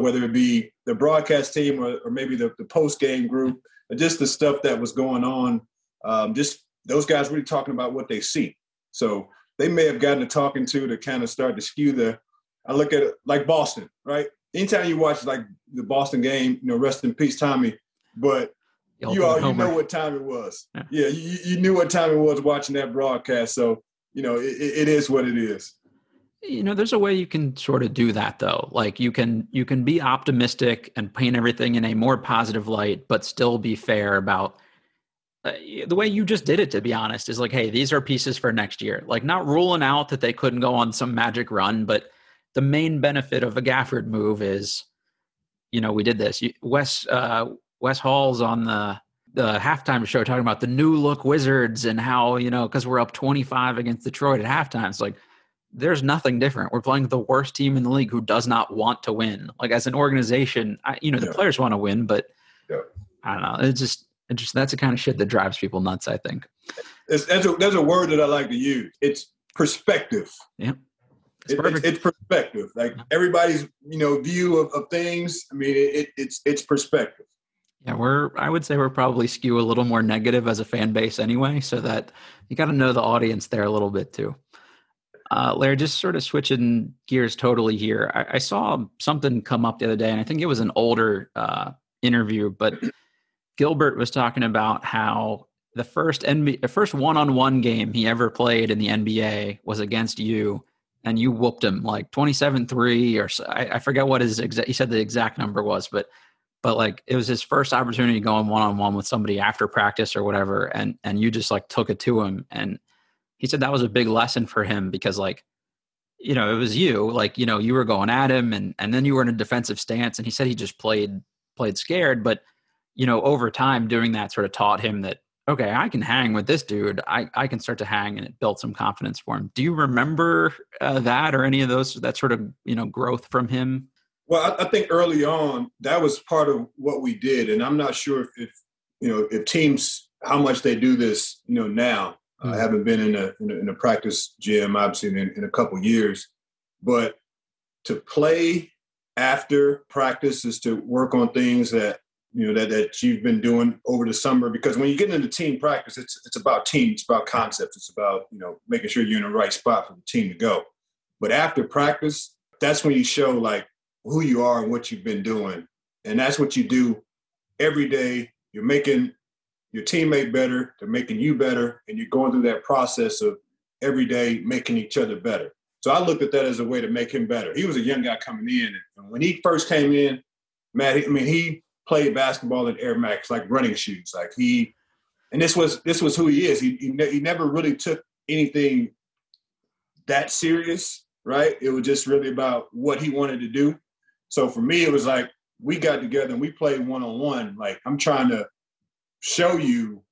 whether it be the broadcast team or maybe the post-game group, and just the stuff that was going on. Just those guys really talking about what they see. So they may have gotten to talking to kind of start to skew I look at it like Boston, right? Anytime you watch like the Boston game, you know, rest in peace, Tommy, but you know what time it was. Yeah, you knew what time it was watching that broadcast. So, you know, it is what it is. You know, there's a way you can sort of do that though. Like you can be optimistic and paint everything in a more positive light, but still be fair about the way you just did it, to be honest, is like, hey, these are pieces for next year. Like, not ruling out that they couldn't go on some magic run, but the main benefit of a Gafford move is, you know, we did this. Wes Hall's on the halftime show talking about the new look Wizards and how, you know, because we're up 25 against Detroit at halftime. It's like, there's nothing different. We're playing the worst team in the league who does not want to win. Like, as an organization, the players want to win, but I don't know. It's just that's the kind of shit that drives people nuts, I think. That's a word that I like to use. It's perspective. Yeah. It's perspective. Like, everybody's, view of things. I mean, it's perspective. Yeah, I would say we're probably skew a little more negative as a fan base anyway, so that you got to know the audience there a little bit too. Larry, just sort of switching gears totally here. I saw something come up the other day, and I think it was an older interview, but Gilbert was talking about how the first one-on-one game he ever played in the NBA was against you, and you whooped him like 27-3 or so. I forget what he said the exact number was, but like, it was his first opportunity going one-on-one with somebody after practice or whatever. And you just like took it to him. And he said that was a big lesson for him because, like, it was you, like, you were going at him and then you were in a defensive stance. And he said he just played scared, but over time doing that sort of taught him that, okay, I can hang with this dude. I can start to hang, and it built some confidence for him. Do you remember that or any of those, that sort of, growth from him? Well, I think early on that was part of what we did, and I'm not sure if teams, how much they do this, now. I haven't been in a practice gym, obviously, in a couple of years, but to play after practice is to work on things that that you've been doing over the summer, because when you get into team practice, it's about team, it's about concepts, it's about making sure you're in the right spot for the team to go. But after practice, that's when you show like who you are and what you've been doing. And that's what you do every day. You're making your teammate better, they're making you better, and you're going through that process of every day making each other better. So I looked at that as a way to make him better. He was a young guy coming in, and when he first came in, Matt, he played basketball in Air Max, like running shoes. Like this was who he is. He never really took anything that serious, right? It was just really about what he wanted to do. So for me, it was like, we got together and we played one-on-one. Like, I'm trying to show you,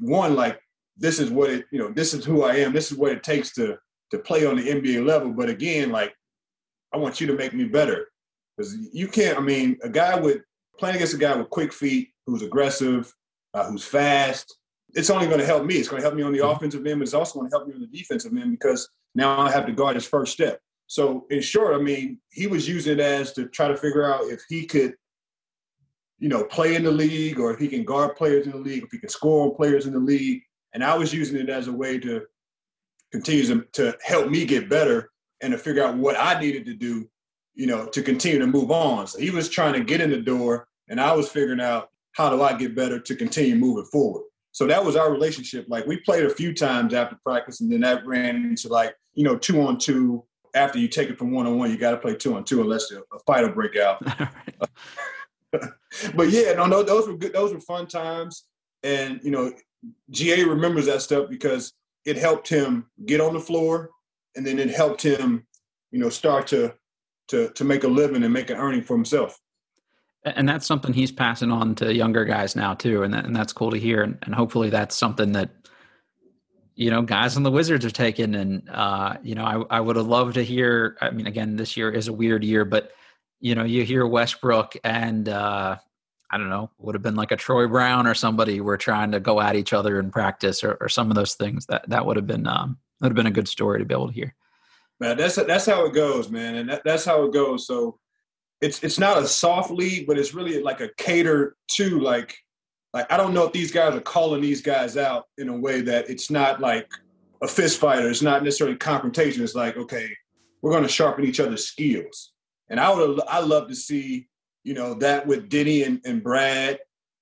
one, like, this is what it, this is who I am. This is what it takes to play on the NBA level. But again, like, I want you to make me better. Because you can't, a guy with, playing against a guy with quick feet, who's aggressive, who's fast, it's only going to help me. It's going to help me on the offensive end, but it's also going to help me on the defensive end, because now I have to guard his first step. So in short, he was using it as to try to figure out if he could, play in the league, or if he can guard players in the league, if he can score on players in the league. And I was using it as a way to continue to help me get better and to figure out what I needed to do, to continue to move on. So he was trying to get in the door, and I was figuring out, how do I get better to continue moving forward? So that was our relationship. Like, we played a few times after practice, and then that ran into like, 2-on-2. After you take it from 1-on-1, you got to play 2-on-2 unless a fight will break out. But yeah, no, those were good. Those were fun times. And, GA remembers that stuff because it helped him get on the floor, and then it helped him, start to make a living and make an earning for himself. And that's something he's passing on to younger guys now too. And that's cool to hear. And hopefully that's something that, guys on the Wizards are taking. And, I would have loved to hear, again, this year is a weird year, but, you hear Westbrook and, I don't know, would have been like a Troy Brown or somebody were trying to go at each other in practice, or some of those things that would have been, a good story to be able to hear. Man, that's how it goes, man. And that's how it goes. So it's not a soft league, but it's really like a cater to, like I don't know if these guys are calling these guys out in a way that it's not like a fist fight, or it's not necessarily confrontation. It's like, okay, we're going to sharpen each other's skills. And I love to see, that with Denny and Brad,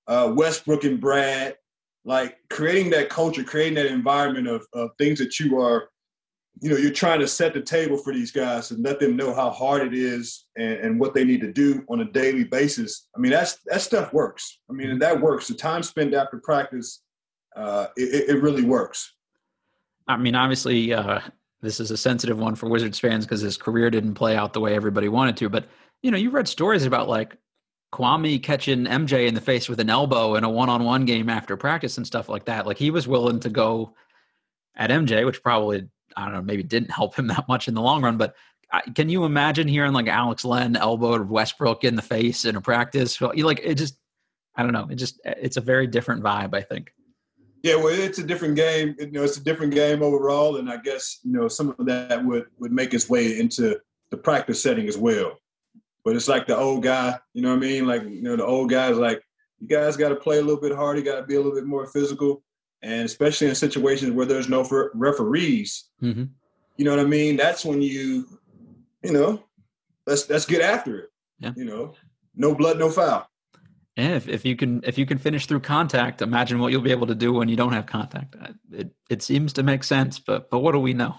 Westbrook and Brad, like creating that culture, creating that environment of things that you are, you're trying to set the table for these guys and let them know how hard it is and what they need to do on a daily basis. That stuff works. And that works. The time spent after practice, it really works. I mean, obviously, this is a sensitive one for Wizards fans because his career didn't play out the way everybody wanted to. But, you know, you've read stories about like Kwame catching MJ in the face with an elbow in a one-on-one game after practice and stuff like that. Like he was willing to go at MJ, which probably, I don't know, maybe didn't help him that much in the long run. But can you imagine hearing like Alex Len elbowed Westbrook in the face in a practice? Like it just, I don't know. It just, it's a very different vibe, I think. Yeah, well, it's a different game. You know, it's a different game overall, and I guess, you know, some of that would make its way into the practice setting as well. But it's like the old guy, you know what I mean? Like, you know, the old guy is like, you guys got to play a little bit harder. You got to be a little bit more physical, and especially in situations where there's no referees, mm-hmm. you know what I mean? That's when you know, let's get after it. Yeah. You know, no blood, no foul. Yeah, if you can finish through contact, imagine what you'll be able to do when you don't have contact. It seems to make sense, but what do we know?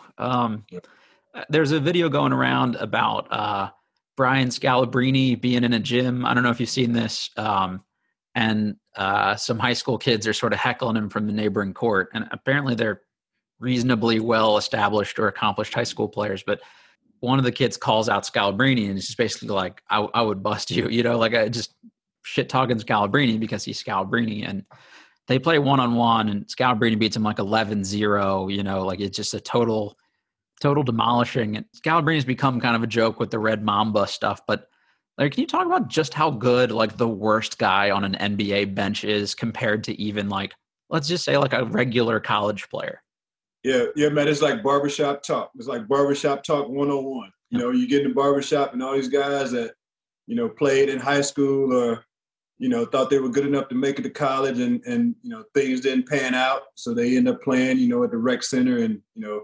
There's a video going around about Brian Scalabrine being in a gym. I don't know if you've seen this, and some high school kids are sort of heckling him from the neighboring court, and apparently they're reasonably well-established or accomplished high school players, but one of the kids calls out Scalabrine, and it's just basically like, I would bust you, you know, like I just – shit-talking Scalabrine because he's Scalabrine, and they play one-on-one, and Scalabrine beats him like 11-0, you know, like it's just a total demolishing. And Scalabrine has become kind of a joke with the Red Mamba stuff, but like, can you talk about just how good like the worst guy on an NBA bench is compared to even like, let's just say like a regular college player? Yeah, man, it's like barbershop talk. It's like barbershop talk 101. You know, you get in the barbershop and all these guys that, you know, played in high school or, you know, thought they were good enough to make it to college and, you know, things didn't pan out. So they end up playing, you know, at the rec center and, you know,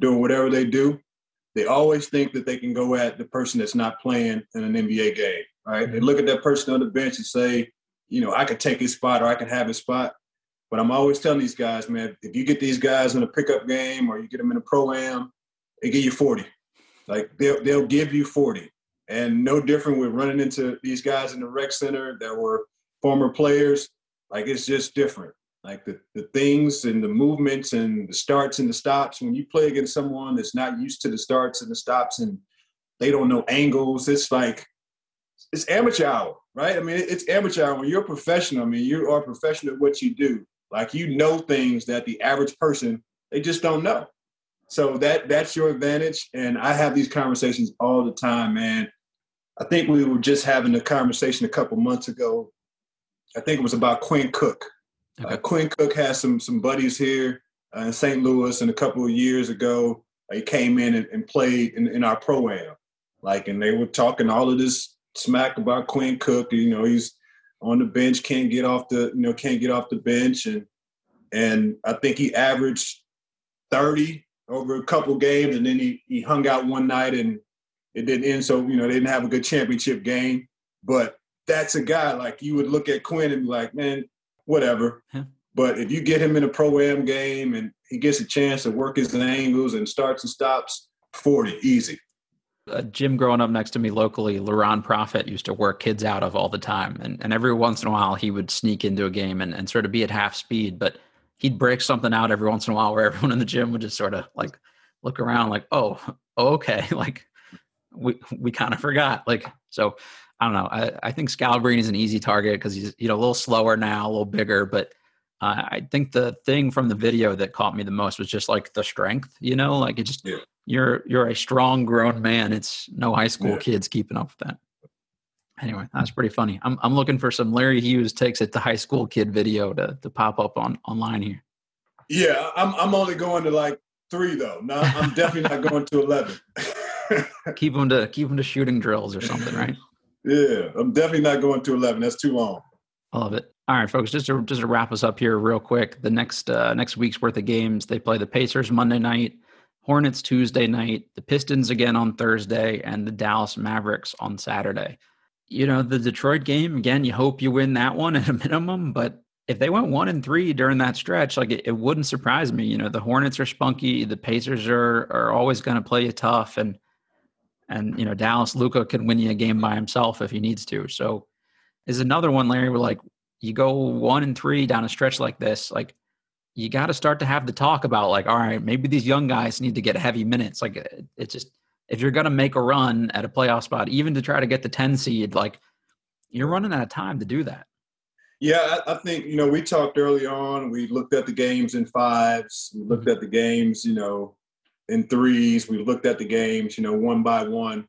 doing whatever they do. They always think that they can go at the person that's not playing in an NBA game, right? Mm-hmm. They look at that person on the bench and say, you know, I could take his spot or I could have his spot. But I'm always telling these guys, man, if you get these guys in a pickup game or you get them in a pro-am, they give you 40. Like they'll give you 40. And no different with running into these guys in the rec center that were former players. Like, it's just different. Like, the things and the movements and the starts and the stops. When you play against someone that's not used to the starts and the stops and they don't know angles, it's like – it's amateur hour, right? I mean, it's amateur hour. When you're a professional, I mean, you are a professional at what you do. Like, you know things that the average person, they just don't know. So that's your advantage. And I have these conversations all the time, man. I think we were just having a conversation a couple months ago. I think it was about Quinn Cook. Okay. Quinn Cook has some buddies here in St. Louis, and a couple of years ago, he came in and played in our pro-am. Like, and they were talking all of this smack about Quinn Cook. You know, he's on the bench, can't get off the bench, and I think he averaged 30 over a couple games, and then he hung out one night and it didn't end, so, you know, they didn't have a good championship game. But that's a guy, like, you would look at Quinn and be like, man, whatever. Huh? But if you get him in a pro-am game and he gets a chance to work his angles and starts and stops, 40, easy. A gym growing up next to me locally, LaRon Prophet used to work kids out of all the time. And every once in a while, he would sneak into a game and sort of be at half speed. But he'd break something out every once in a while where everyone in the gym would just sort of, like, look around like, oh, okay, like, we kind of forgot. Like, so I don't know. I think Scalabrine is an easy target because he's, you know, a little slower now, a little bigger, but I think the thing from the video that caught me the most was just like the strength, you know, like it just, yeah. You're a strong grown man. It's no high school kids keeping up with that. Anyway, that's pretty funny. I'm looking for some Larry Hughes takes it to high school kid video to pop up online here. Yeah. I'm only going to like 3 though. No, I'm definitely not going to 11. keep them to shooting drills or something, right? Yeah, I'm definitely not going to 11. That's too long. I love it. All right, folks, just to wrap us up here real quick, the next week's worth of games, they play the Pacers Monday night, Hornets Tuesday night, the Pistons again on Thursday, and the Dallas Mavericks on Saturday. You know, the Detroit game, again, you hope you win that one at a minimum, but if they went 1-3 during that stretch, like it wouldn't surprise me. You know, the Hornets are spunky, the Pacers are always going to play you tough, and you know, Dallas, Luka can win you a game by himself if he needs to. So is another one, Larry, where like you go 1-3 down a stretch like this, like you got to start to have the talk about, like, all right, maybe these young guys need to get heavy minutes. Like, it's just, if you're going to make a run at a playoff spot, even to try to get the 10 seed, like, you're running out of time to do that. Yeah, I think, you know, we talked early on, we looked at the games in fives, we looked at the games, you know, in threes, we looked at the games, you know, one by one.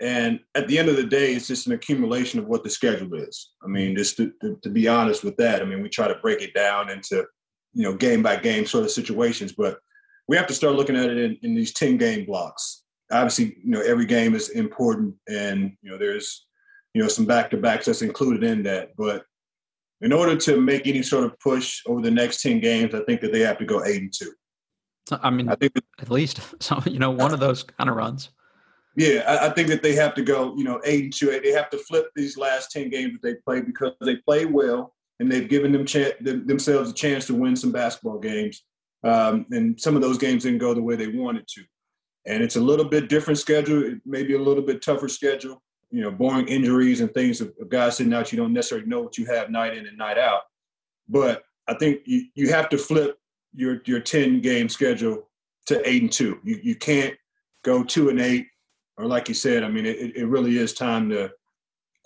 And at the end of the day, it's just an accumulation of what the schedule is. I mean, just to be honest with that, I mean, we try to break it down into, you know, game by game sort of situations, but we have to start looking at it in these 10 game blocks. Obviously, you know, every game is important and, you know, there's, you know, some back-to-backs that's included in that, but in order to make any sort of push over the next 10 games, I think that they have to go 8-2. I mean, I think at least some, you know, one of those kind of runs. Yeah, I think that they have to go, you know, 8-2. They have to flip these last 10 games that they play because they play well and they've given them themselves a chance to win some basketball games. And some of those games didn't go the way they wanted to. And it's a little bit different schedule. It may be a little bit tougher schedule. You know, barring injuries and things of guys sitting out, you don't necessarily know what you have night in and night out. But I think you have to flip your 10-game schedule to 8-2. You can't go 2-8, or like you said, I mean, it really is time to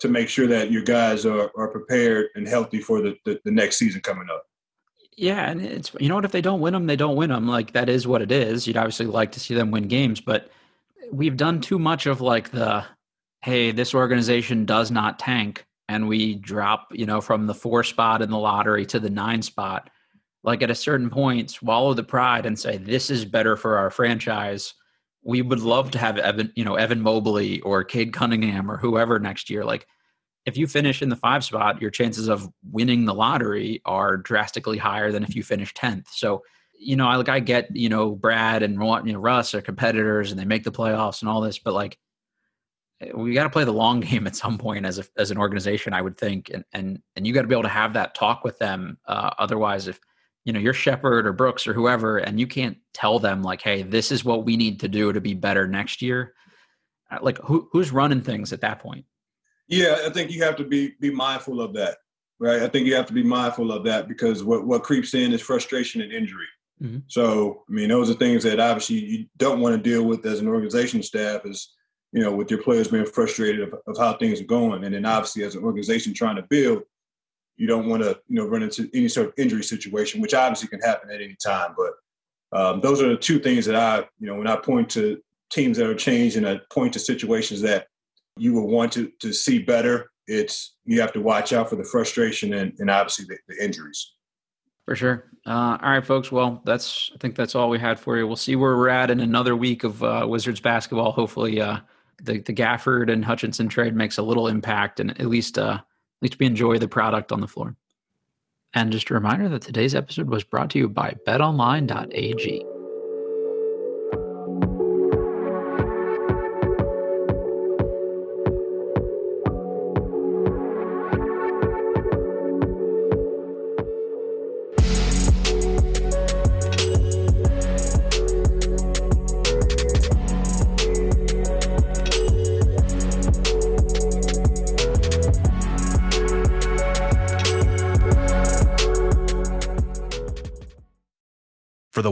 make sure that your guys are prepared and healthy for the next season coming up. Yeah, and it's, you know what, if they don't win them, they don't win them. Like, that is what it is. You'd obviously like to see them win games, but we've done too much of like the, hey, this organization does not tank, and we drop, you know, from the 4 spot in the lottery to the 9 spot. Like, at a certain point, swallow the pride and say, this is better for our franchise. We would love to have Evan Mobley or Cade Cunningham or whoever next year. Like, if you finish in the 5 spot, your chances of winning the lottery are drastically higher than if you finish 10th. So, you know, I get, you know, Brad and, you know, Russ are competitors and they make the playoffs and all this, but like, we got to play the long game at some point as an organization, I would think. And you got to be able to have that talk with them. Otherwise, if, you know, you're Shepard or Brooks or whoever, and you can't tell them like, hey, this is what we need to do to be better next year. Like, who's running things at that point? Yeah, I think you have to be mindful of that, right? I think you have to be mindful of that because what creeps in is frustration and injury. Mm-hmm. So, I mean, those are things that obviously you don't want to deal with as an organization staff is, you know, with your players being frustrated of how things are going. And then obviously as an organization trying to build, you don't want to, you know, run into any sort of injury situation, which obviously can happen at any time. But those are the two things that I, you know, when I point to teams that are changing, I point to situations that you will want to see better. It's, you have to watch out for the frustration and obviously the injuries. For sure. All right, folks. Well, I think that's all we had for you. We'll see where we're at in another week of Wizards basketball. Hopefully, the Gafford and Hutchinson trade makes a little impact, and at least we enjoy the product on the floor. And just a reminder that today's episode was brought to you by BetOnline.ag. For the